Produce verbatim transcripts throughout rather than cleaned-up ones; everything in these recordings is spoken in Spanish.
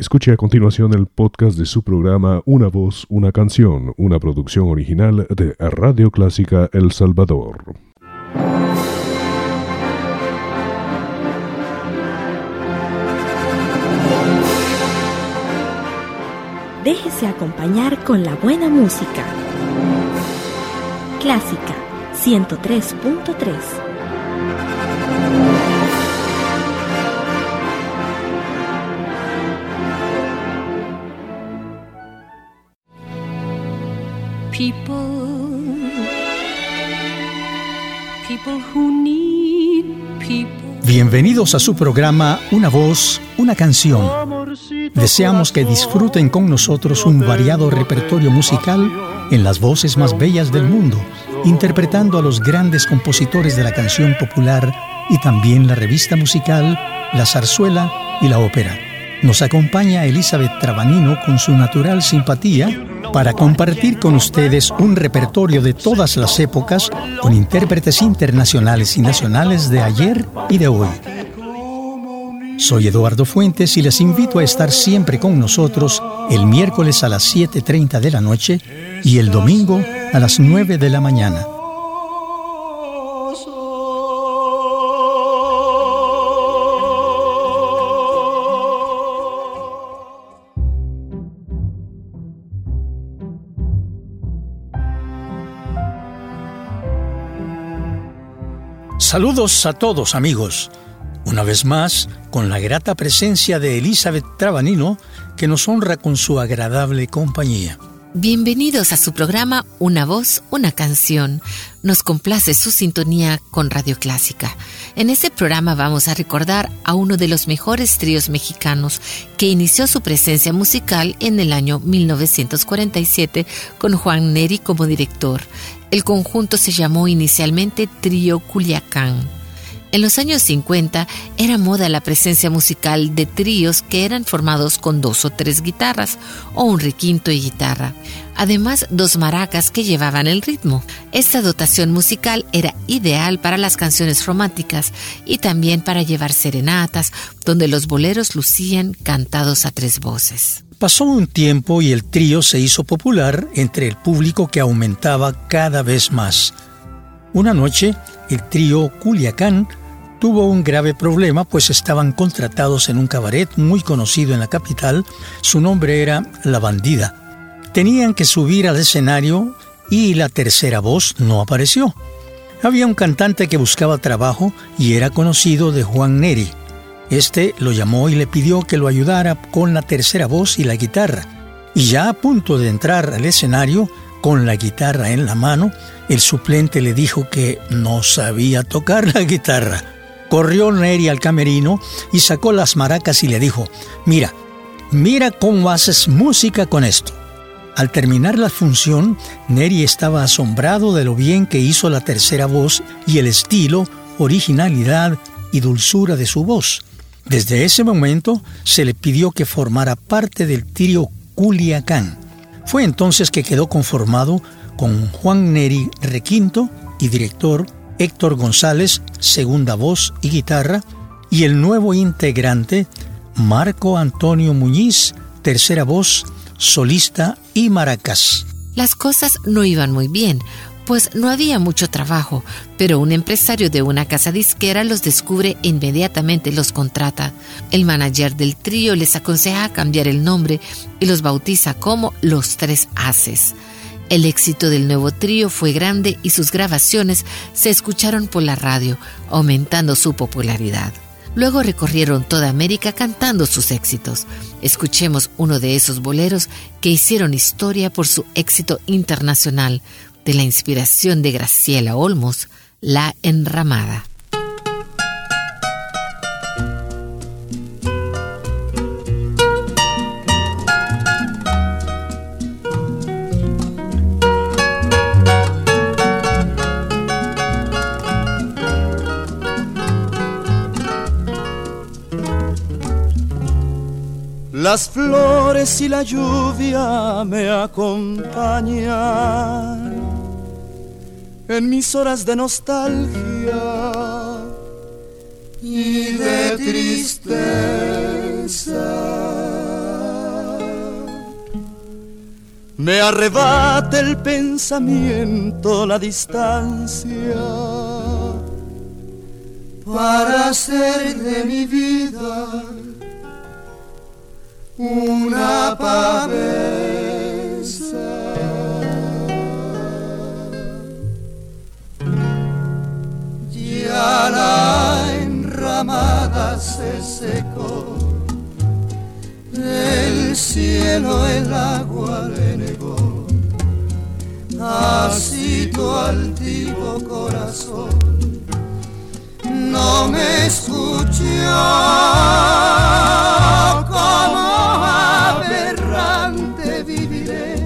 Escuche a continuación el podcast de su programa Una Voz, Una Canción, una producción original de Radio Clásica El Salvador. Déjese acompañar con la buena música. Clásica ciento tres punto tres. People, people who need people. Bienvenidos a su programa Una Voz, Una Canción. Deseamos que disfruten con nosotros un variado repertorio musical en las voces más bellas del mundo, interpretando a los grandes compositores de la canción popular y también la revista musical, la zarzuela y la ópera. Nos acompaña Elizabeth Trabanino con su natural simpatía para compartir con ustedes un repertorio de todas las épocas con intérpretes internacionales y nacionales de ayer y de hoy. Soy Eduardo Fuentes y les invito a estar siempre con nosotros el miércoles a las siete y media de la noche y el domingo a las nueve de la mañana. Saludos a todos, amigos. Una vez más, con la grata presencia de Elizabeth Trabanino, que nos honra con su agradable compañía. Bienvenidos a su programa Una Voz, Una Canción. Nos complace su sintonía con Radio Clásica. En este programa vamos a recordar a uno de los mejores tríos mexicanos que inició su presencia musical en el año mil novecientos cuarenta y siete con Juan Neri como director. El conjunto se llamó inicialmente Trío Culiacán. En los años cincuenta era moda la presencia musical de tríos que eran formados con dos o tres guitarras o un requinto y guitarra. Además, dos maracas que llevaban el ritmo. Esta dotación musical era ideal para las canciones románticas y también para llevar serenatas, donde los boleros lucían cantados a tres voces. Pasó un tiempo y el trío se hizo popular entre el público que aumentaba cada vez más. Una noche, el trío Culiacán tuvo un grave problema, pues estaban contratados en un cabaret muy conocido en la capital. Su nombre era La Bandida. Tenían que subir al escenario y la tercera voz no apareció. Había un cantante que buscaba trabajo y era conocido de Juan Neri. Este lo llamó y le pidió que lo ayudara con la tercera voz y la guitarra. Y ya a punto de entrar al escenario, con la guitarra en la mano, el suplente le dijo que no sabía tocar la guitarra. Corrió Neri al camerino y sacó las maracas y le dijo: «Mira, mira cómo haces música con esto». Al terminar la función, Neri estaba asombrado de lo bien que hizo la tercera voz y el estilo, originalidad y dulzura de su voz. Desde ese momento se le pidió que formara parte del trío Culiacán. Fue entonces que quedó conformado con Juan Neri, requinto y director, Héctor González, segunda voz y guitarra, y el nuevo integrante, Marco Antonio Muñiz, tercera voz, solista y maracas. Las cosas no iban muy bien, pues no había mucho trabajo, pero un empresario de una casa disquera los descubre e inmediatamente los contrata. El manager del trío les aconseja cambiar el nombre y los bautiza como Los Tres Ases. El éxito del nuevo trío fue grande y sus grabaciones se escucharon por la radio, aumentando su popularidad. Luego recorrieron toda América cantando sus éxitos. Escuchemos uno de esos boleros que hicieron historia por su éxito internacional, de la inspiración de Graciela Olmos, La Enramada. Las flores y la lluvia me acompañan en mis horas de nostalgia y de tristeza. me arrebata el pensamiento la distancia para hacer de mi vida una pavesa. Ya la enramada se secó, del cielo el agua le negó, así tu altivo corazón no me escuchó. Como aberrante viviré,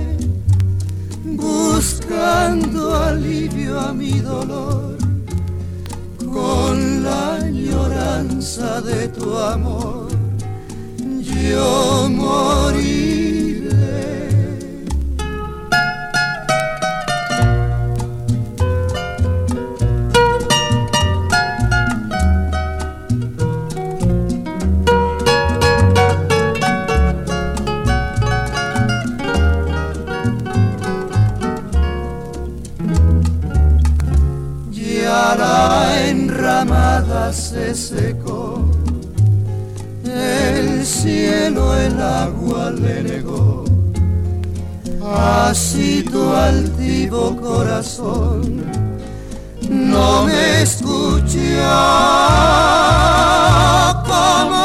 buscando alivio a mi dolor, con la añoranza de tu amor yo moriré. Ya la enramada se secó, el cielo el agua le negó, así tu altivo corazón no me escuchó. Como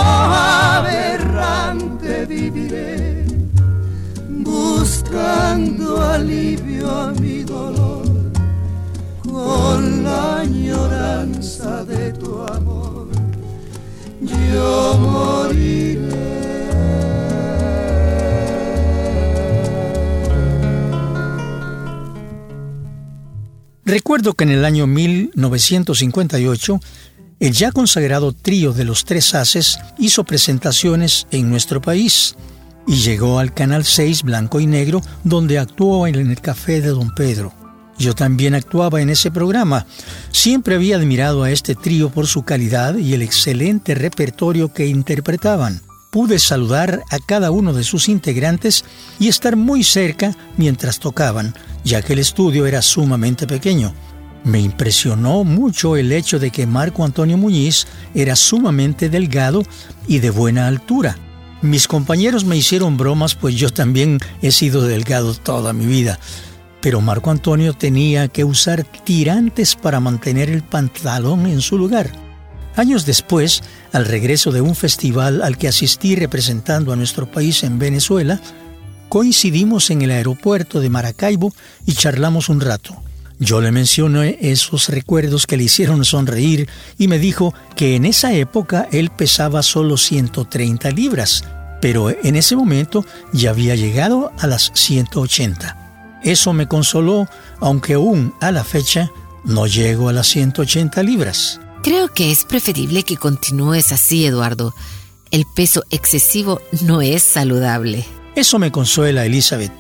aberrante viviré, buscando alivio a mi dolor, con la añoranza de tu amor yo moriré. Recuerdo que en el año mil novecientos cincuenta y ocho, el ya consagrado trío de Los Tres Ases hizo presentaciones en nuestro país y llegó al Canal seis Blanco y Negro, donde actuó en el Café de Don Pedro. Yo también actuaba en ese programa. Siempre había admirado a este trío por su calidad y el excelente repertorio que interpretaban. Pude saludar a cada uno de sus integrantes y estar muy cerca mientras tocaban, ya que el estudio era sumamente pequeño. Me impresionó mucho el hecho de que Marco Antonio Muñiz era sumamente delgado y de buena altura. Mis compañeros me hicieron bromas, pues yo también he sido delgado toda mi vida. Pero Marco Antonio tenía que usar tirantes para mantener el pantalón en su lugar. Años después, al regreso de un festival al que asistí representando a nuestro país en Venezuela, coincidimos en el aeropuerto de Maracaibo y charlamos un rato. Yo le mencioné esos recuerdos que le hicieron sonreír y me dijo que en esa época él pesaba solo ciento treinta libras, pero en ese momento ya había llegado a las ciento ochenta. Eso me consoló, aunque aún a la fecha no llego a las ciento ochenta libras. Creo que es preferible que continúes así, Eduardo. El peso excesivo no es saludable. Eso me consuela, Elizabeth.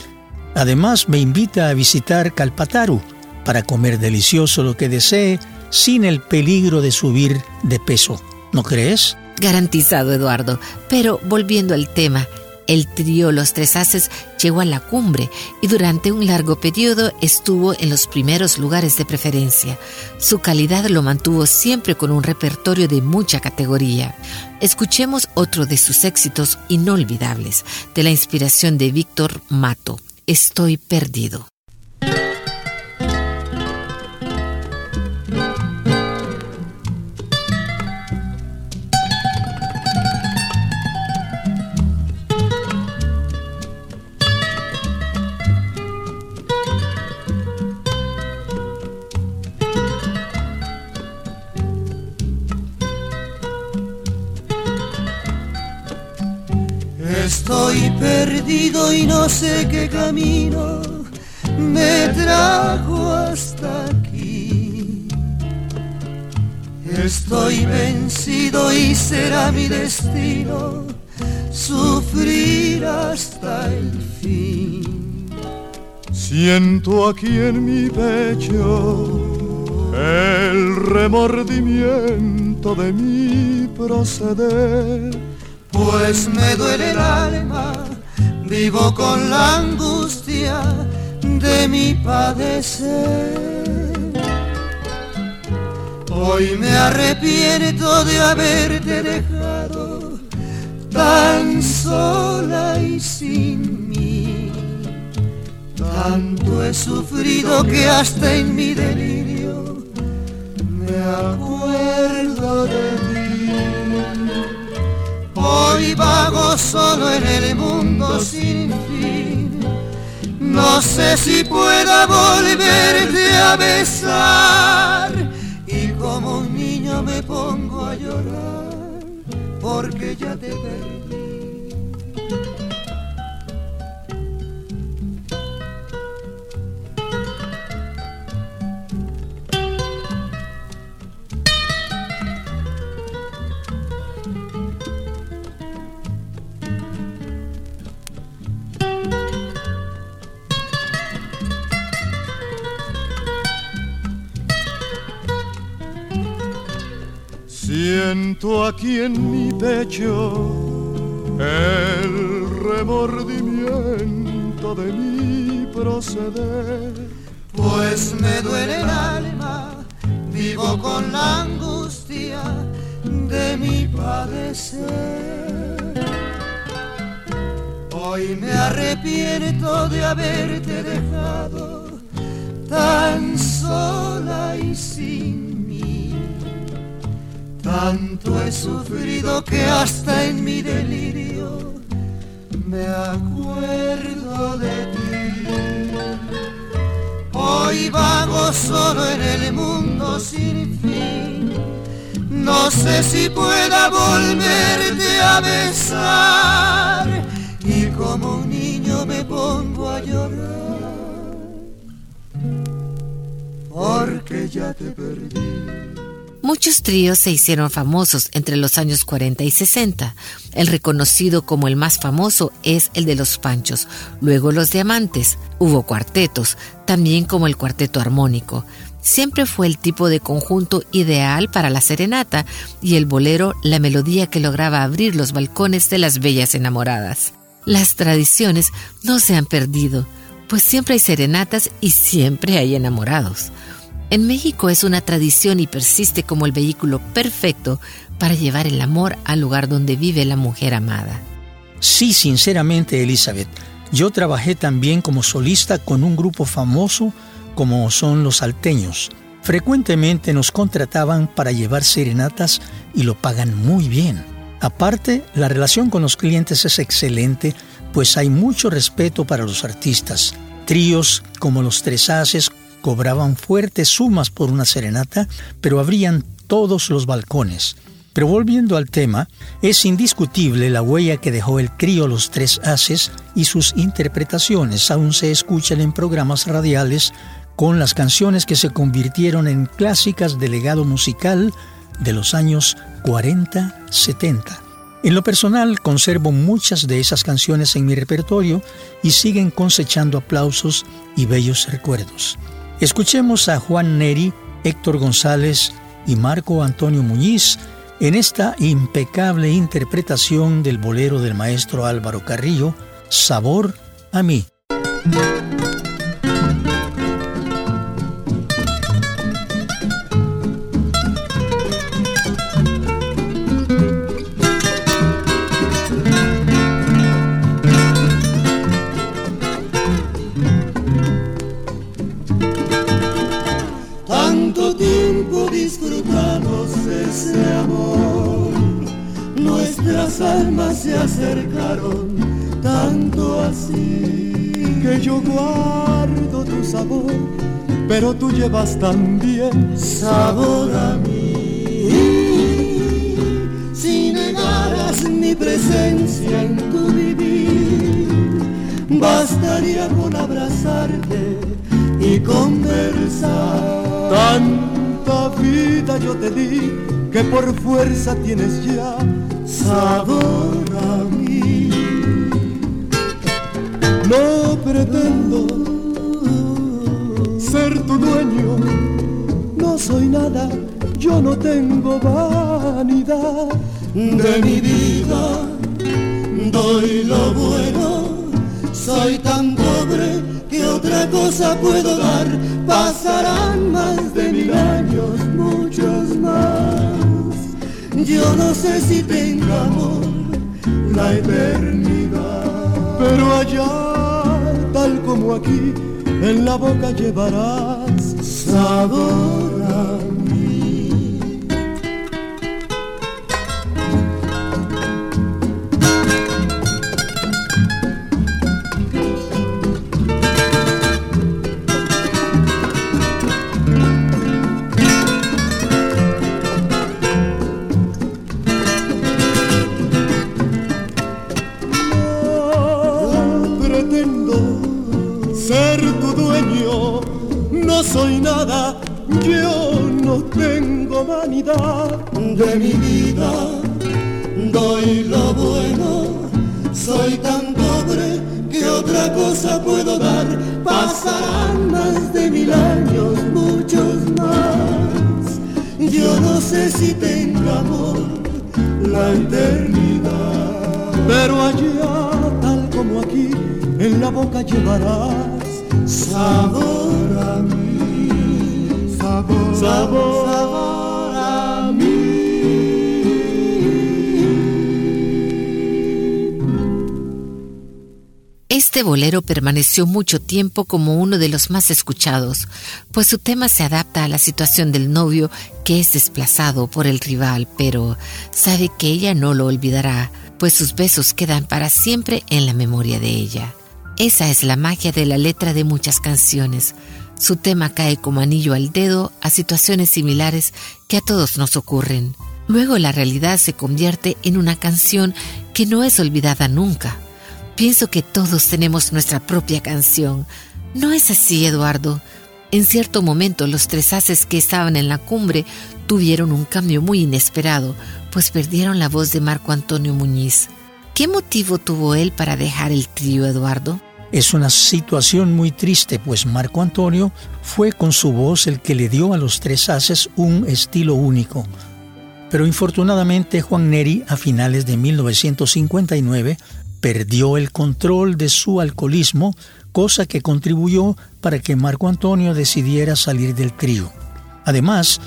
Además, me invita a visitar Calpataru para comer delicioso lo que desee sin el peligro de subir de peso. ¿No crees? Garantizado, Eduardo. Pero volviendo al tema, el trío Los Tres Ases llegó a la cumbre y durante un largo periodo estuvo en los primeros lugares de preferencia. Su calidad lo mantuvo siempre con un repertorio de mucha categoría. Escuchemos otro de sus éxitos inolvidables, de la inspiración de Víctor Mato, Estoy perdido. Estoy perdido y no sé qué camino me trajo hasta aquí. Estoy vencido y será mi destino sufrir hasta el fin. Siento aquí en mi pecho el remordimiento de mi proceder, pues me duele el alma, vivo con la angustia de mi padecer. Hoy me arrepiento de haberte dejado tan sola y sin mí. Tanto he sufrido que hasta en mi delirio me acuerdo de ti. Hoy vago solo en el mundo sin fin. No sé si pueda volverte a besar. Y como un niño me pongo a llorar porque ya te perdí. Siento aquí en mi pecho el remordimiento de mi proceder, pues me duele el alma, vivo con la angustia de mi padecer. Hoy me arrepiento de haberte dejado tan sola y sin. Tanto he sufrido que hasta en mi delirio me acuerdo de ti. Hoy vago solo en el mundo sin fin. No sé si pueda volverte a besar. Y como un niño me pongo a llorar porque ya te perdí. Muchos tríos se hicieron famosos entre los años cuarenta y sesenta. El reconocido como el más famoso es el de Los Panchos, luego Los Diamantes. Hubo cuartetos, también como el Cuarteto Armónico. Siempre fue el tipo de conjunto ideal para la serenata y el bolero, la melodía que lograba abrir los balcones de las bellas enamoradas. Las tradiciones no se han perdido, pues siempre hay serenatas y siempre hay enamorados. En México es una tradición y persiste como el vehículo perfecto para llevar el amor al lugar donde vive la mujer amada. Sí, sinceramente, Elizabeth, yo trabajé también como solista con un grupo famoso como son Los Alteños. Frecuentemente nos contrataban para llevar serenatas y lo pagan muy bien. Aparte, la relación con los clientes es excelente, pues hay mucho respeto para los artistas. Tríos como Los Tres Ases cobraban fuertes sumas por una serenata, pero abrían todos los balcones. Pero volviendo al tema, es indiscutible la huella que dejó el trío Los Tres Ases y sus interpretaciones aún se escuchan en programas radiales con las canciones que se convirtieron en clásicas del legado musical de los años cuarenta setenta. En lo personal, conservo muchas de esas canciones en mi repertorio y siguen cosechando aplausos y bellos recuerdos. Escuchemos a Juan Neri, Héctor González y Marco Antonio Muñiz en esta impecable interpretación del bolero del maestro Álvaro Carrillo, Sabor a mí. Se acercaron tanto así que yo guardo tu sabor, pero tú llevas también sabor a mí. Si negaras mi presencia en tu vivir, bastaría con abrazarte y conversar. Tanta vida yo te di que por fuerza tienes ya sabor a mí. No pretendo ser tu dueño, no soy nada, yo no tengo vanidad. De mi vida doy lo bueno, soy tan pobre que otra otra cosa puedo dar. Pasarán más de mil años, muchos más. Yo no sé si tenga amor la eternidad, pero allá, tal como aquí, en la boca llevarás sabor a mí. No pretendo ser tu dueño, no soy nada. Yo no tengo vanidad de mi vida, doy lo bueno. Soy tan pobre que otra cosa puedo dar. Pasarán más de mil años, muchos más. Yo no sé si tenga amor la eternidad, pero allá, tal como aquí, en la boca llevarás sabor a mí. Sabor, sabor, sabor a mí. Este bolero permaneció mucho tiempo como uno de los más escuchados, pues su tema se adapta a la situación del novio que es desplazado por el rival, pero sabe que ella no lo olvidará, pues sus besos quedan para siempre en la memoria de ella. Esa es la magia de la letra de muchas canciones. Su tema cae como anillo al dedo a situaciones similares que a todos nos ocurren. Luego la realidad se convierte en una canción que no es olvidada nunca. Pienso que todos tenemos nuestra propia canción. ¿No es así, Eduardo? En cierto momento los tres ases que estaban en la cumbre tuvieron un cambio muy inesperado, pues perdieron la voz de Marco Antonio Muñiz. ¿Qué motivo tuvo él para dejar el trío, Eduardo? Es una situación muy triste, pues Marco Antonio fue con su voz el que le dio a los Tres Ases un estilo único. Pero infortunadamente Juan Neri, a finales de mil novecientos cincuenta y nueve, perdió el control de su alcoholismo, cosa que contribuyó para que Marco Antonio decidiera salir del trío. Además,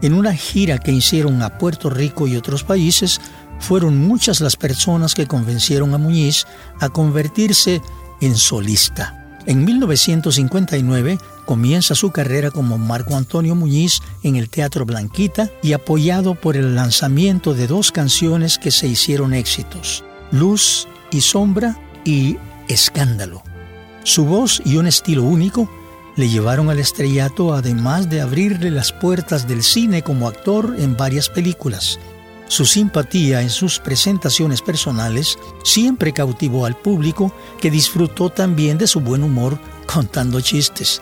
en una gira que hicieron a Puerto Rico y otros países, fueron muchas las personas que convencieron a Muñiz a convertirse en solista. En mil novecientos cincuenta y nueve comienza su carrera como Marco Antonio Muñiz en el Teatro Blanquita y apoyado por el lanzamiento de dos canciones que se hicieron éxitos: Luz y Sombra y Escándalo. Su voz y un estilo único le llevaron al estrellato, además de abrirle las puertas del cine como actor en varias películas. Su simpatía en sus presentaciones personales siempre cautivó al público, que disfrutó también de su buen humor contando chistes.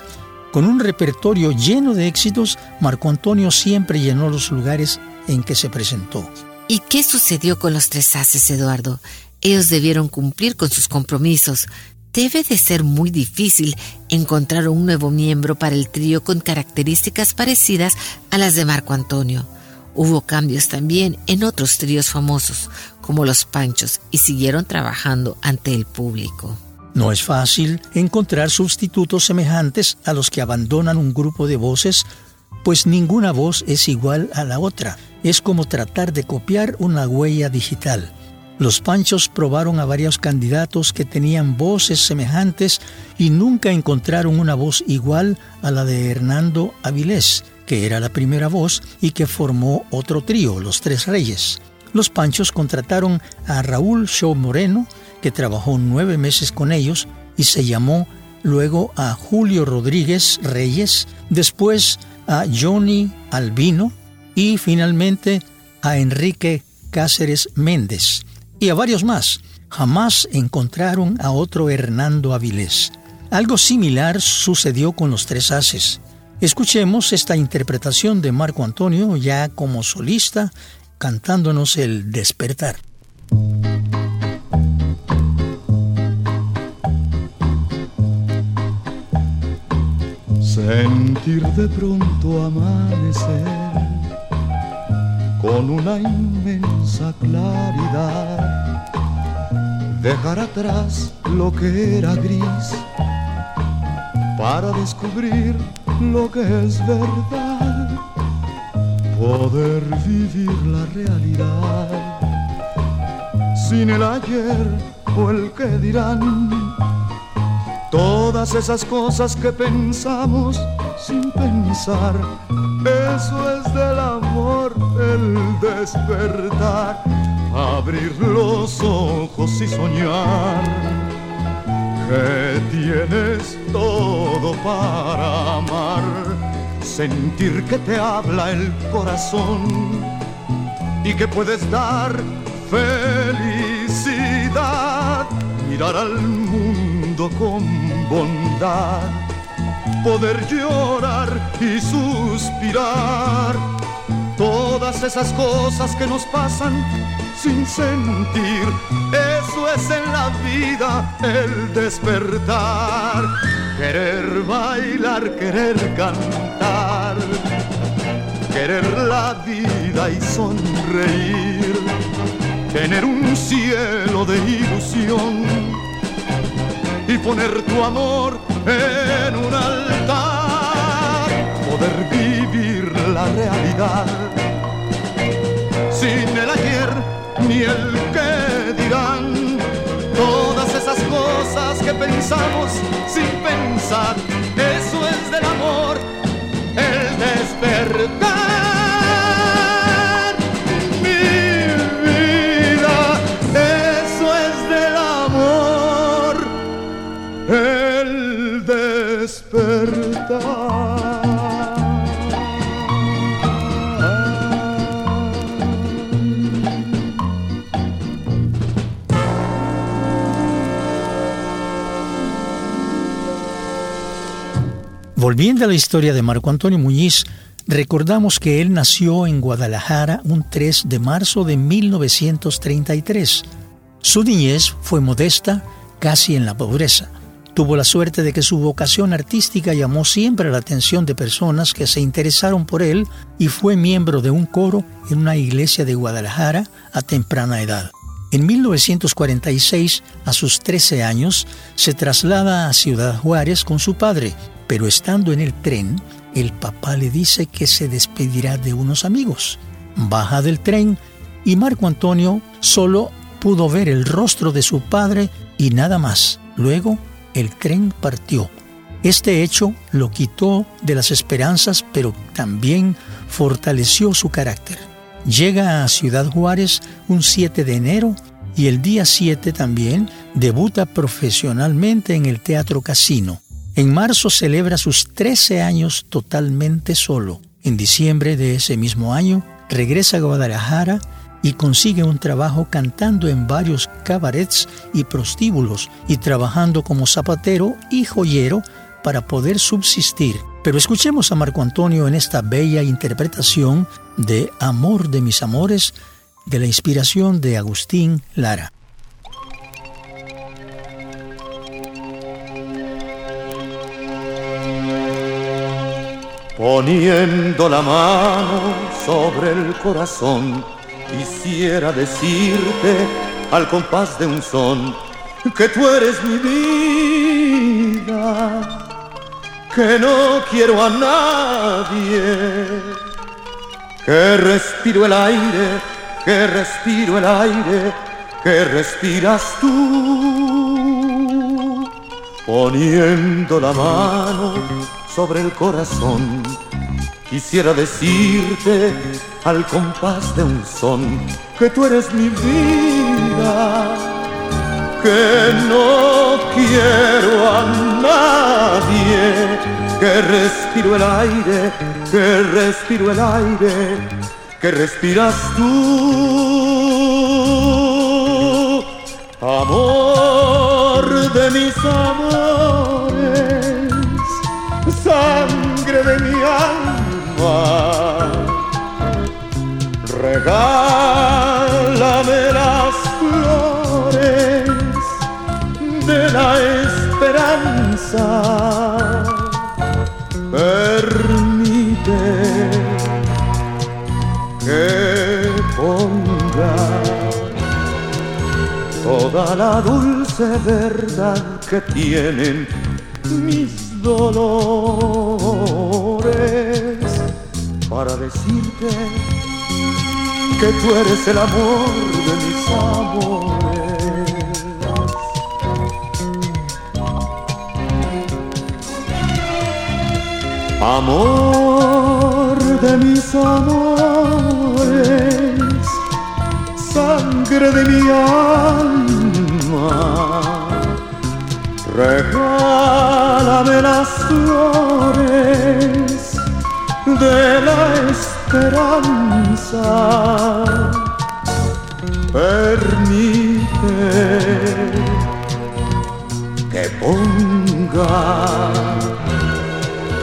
Con un repertorio lleno de éxitos, Marco Antonio siempre llenó los lugares en que se presentó. ¿Y qué sucedió con los Tres Ases, Eduardo? Ellos debieron cumplir con sus compromisos. Debe de ser muy difícil encontrar un nuevo miembro para el trío con características parecidas a las de Marco Antonio. Hubo cambios también en otros tríos famosos, como Los Panchos, y siguieron trabajando ante el público. No es fácil encontrar sustitutos semejantes a los que abandonan un grupo de voces, pues ninguna voz es igual a la otra. Es como tratar de copiar una huella digital. Los Panchos probaron a varios candidatos que tenían voces semejantes y nunca encontraron una voz igual a la de Hernando Avilés, que era la primera voz y que formó otro trío, Los Tres Reyes. Los Panchos contrataron a Raúl Shaw Moreno, que trabajó nueve meses con ellos, y se llamó luego a Julio Rodríguez Reyes, después a Johnny Albino y finalmente a Enrique Cáceres Méndez y a varios más. Jamás encontraron a otro Hernando Avilés. Algo similar sucedió con los Tres Ases. Escuchemos esta interpretación de Marco Antonio ya como solista, cantándonos el Despertar. Sentir de pronto amanecer con una inmensa claridad, dejar atrás lo que era gris para descubrir lo que es verdad, poder vivir la realidad, sin el ayer o el que dirán, todas esas cosas que pensamos sin pensar, eso es del amor, el despertar, abrir los ojos y soñar. Que tienes todo para amar, sentir que te habla el corazón y que puedes dar felicidad, mirar al mundo con bondad, poder llorar y suspirar, todas esas cosas que nos pasan sin sentir, eso es en la vida el despertar, querer bailar, querer cantar, querer la vida y sonreír, tener un cielo de ilusión y poner tu amor en un altar, poder vivir la realidad, sin el ayer ni el que dirán, todas esas cosas que pensamos sin pensar, eso es del amor, el despertar. Mi vida, eso es del amor, el despertar. Volviendo a la historia de Marco Antonio Muñiz, recordamos que él nació en Guadalajara un tres de marzo de mil novecientos treinta y tres. Su niñez fue modesta, casi en la pobreza. Tuvo la suerte de que su vocación artística llamó siempre la atención de personas que se interesaron por él y fue miembro de un coro en una iglesia de Guadalajara a temprana edad. En mil novecientos cuarenta y seis, a sus trece años, se traslada a Ciudad Juárez con su padre, pero estando en el tren, el papá le dice que se despedirá de unos amigos. Baja del tren y Marco Antonio solo pudo ver el rostro de su padre y nada más. Luego, el tren partió. Este hecho lo quitó de las esperanzas, pero también fortaleció su carácter. Llega a Ciudad Juárez un siete de enero y el día siete también debuta profesionalmente en el Teatro Casino. En marzo celebra sus trece años totalmente solo. En diciembre de ese mismo año regresa a Guadalajara y consigue un trabajo cantando en varios cabarets y prostíbulos y trabajando como zapatero y joyero para poder subsistir. Pero escuchemos a Marco Antonio en esta bella interpretación de Amor de mis amores, de la inspiración de Agustín Lara. Poniendo la mano sobre el corazón, quisiera decirte al compás de un son que tú eres mi vida, que no quiero a nadie, que respiro el aire, que respiro el aire, que respiras tú. Poniendo la mano sobre el corazón, quisiera decirte al compás de un son que tú eres mi vida, que no quiero a nadie, que respiro el aire, que respiro el aire, que respiras tú. Amor de mis amores, sangre de mi alma, regálame las flores de la esperanza, permite que ponga toda la dulce verdad que tienen mis dolores para decirte que tú eres el amor de mis amores. Amor de mis amores, sangre de mi alma, regálame las flores de la esperanza, permite que ponga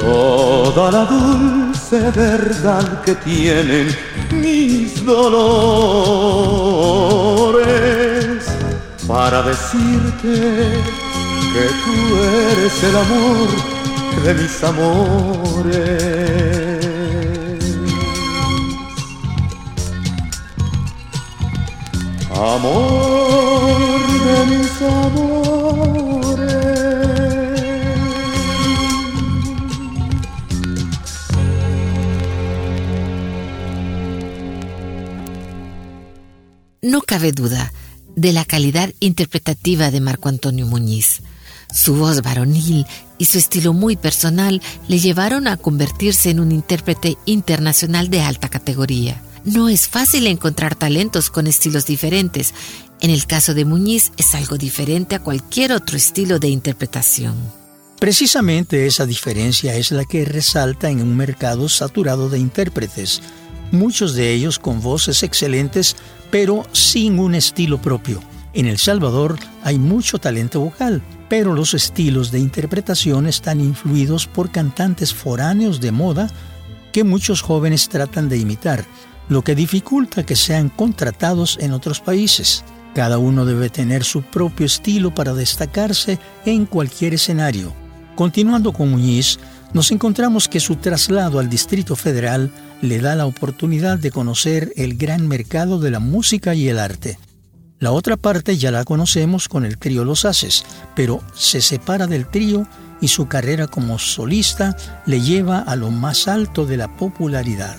toda la dulce verdad que tienen mis dolores para decirte que tú eres el amor de mis amores. Amor de mis amores. No cabe duda de la calidad interpretativa de Marco Antonio Muñiz. Su voz varonil y su estilo muy personal le llevaron a convertirse en un intérprete internacional de alta categoría. No es fácil encontrar talentos con estilos diferentes. En el caso de Muñiz es algo diferente a cualquier otro estilo de interpretación. Precisamente esa diferencia es la que resalta en un mercado saturado de intérpretes, muchos de ellos con voces excelentes, pero sin un estilo propio. En El Salvador hay mucho talento vocal, pero los estilos de interpretación están influidos por cantantes foráneos de moda que muchos jóvenes tratan de imitar, lo que dificulta que sean contratados en otros países. Cada uno debe tener su propio estilo para destacarse en cualquier escenario. Continuando con Muñiz, nos encontramos que su traslado al Distrito Federal le da la oportunidad de conocer el gran mercado de la música y el arte. La otra parte ya la conocemos con el trío Los Ases, pero se separa del trío y su carrera como solista le lleva a lo más alto de la popularidad.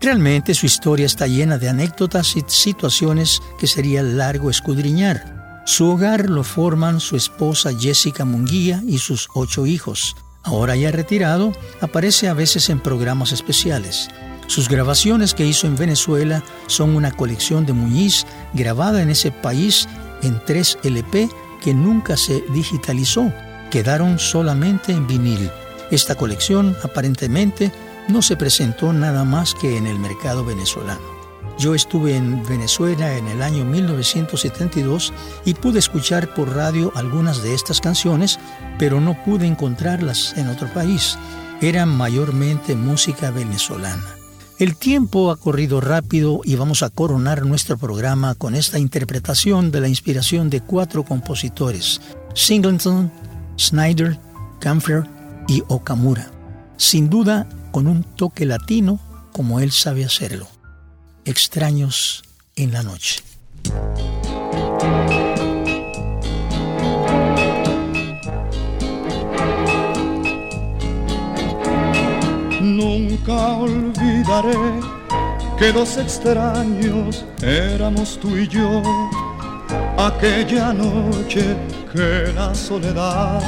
Realmente su historia está llena de anécdotas y situaciones que sería largo escudriñar. Su hogar lo forman su esposa Jessica Munguía y sus ocho hijos. Ahora ya retirado, aparece a veces en programas especiales. Sus grabaciones que hizo en Venezuela son una colección de Muñiz grabada en ese país en tres L P que nunca se digitalizó, quedaron solamente en vinil. Esta colección aparentemente no se presentó nada más que en el mercado venezolano. Yo estuve en Venezuela en el año mil novecientos setenta y dos y pude escuchar por radio algunas de estas canciones, pero no pude encontrarlas en otro país. Era mayormente música venezolana. El tiempo ha corrido rápido y vamos a coronar nuestro programa con esta interpretación de la inspiración de cuatro compositores: Singleton, Snyder, Kampfer y Okamura. Sin duda, con un toque latino como él sabe hacerlo. Extraños en la noche. Nunca olvidaré que dos extraños éramos tú y yo, aquella noche que la soledad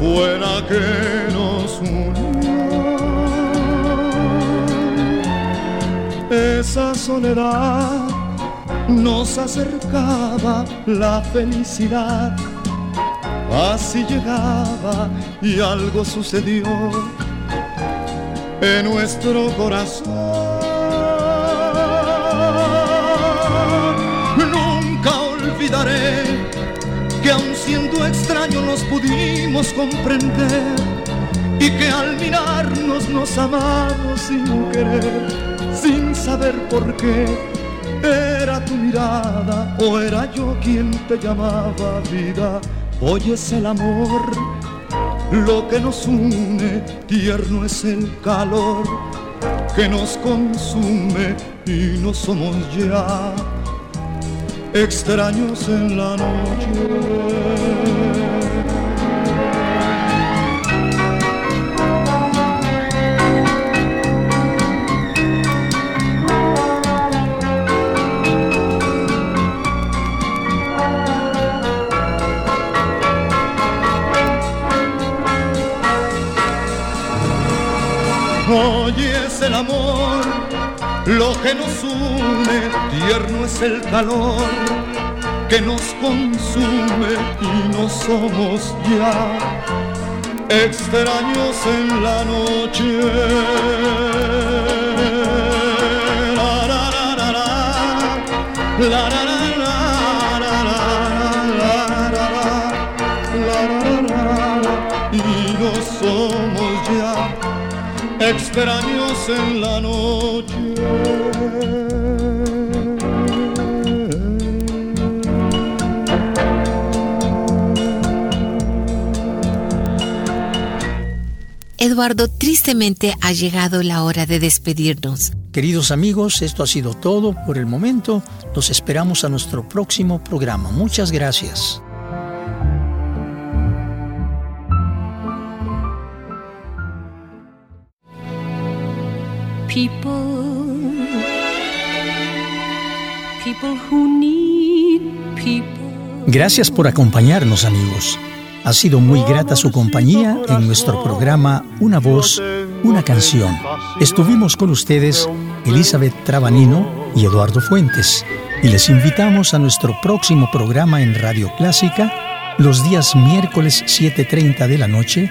fue la que nos unió. Esa soledad nos acercaba la felicidad, así llegaba y algo sucedió en nuestro corazón. Nunca olvidaré que aun siendo extraños nos pudimos comprender y que al mirarnos nos amamos sin querer, sin saber por qué. Era tu mirada o era yo quien te llamaba vida. Hoy es el amor lo que nos une, tierno es el calor que nos consume y no somos ya extraños en la noche. hoy es el amor lo que nos une, tierno es el calor que nos consume y no somos ya extraños en la noche. La, la, la, la, la, la, la, la. Extraños en la noche. Eduardo, tristemente ha llegado la hora de despedirnos. Queridos amigos, esto ha sido todo por el momento. Los esperamos a nuestro próximo programa. Muchas gracias. People, people who need people. Gracias por acompañarnos, amigos. Ha sido muy grata su compañía en nuestro programa Una Voz, Una Canción. Estuvimos con ustedes Elizabeth Trabanino y Eduardo Fuentes, y les invitamos a nuestro próximo programa en Radio Clásica los días miércoles siete y media de la noche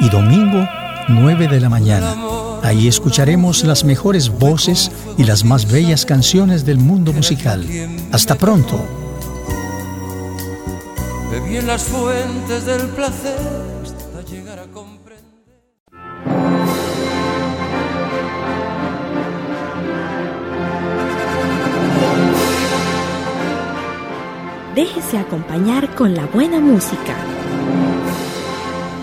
y domingo nueve de la mañana. Ahí escucharemos las mejores voces y las más bellas canciones del mundo musical. ¡Hasta pronto! Bebí en las fuentes del placer hasta llegar a comprender. Déjese acompañar con la buena música.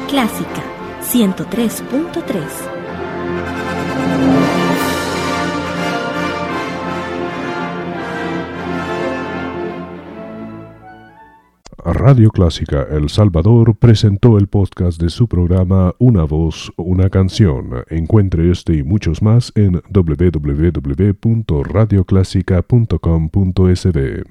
Clásica ciento tres punto tres. Radio Clásica El Salvador presentó el podcast de su programa Una Voz, Una Canción. Encuentre este y muchos más en doble u doble u doble u punto radio clásica punto com punto ese de.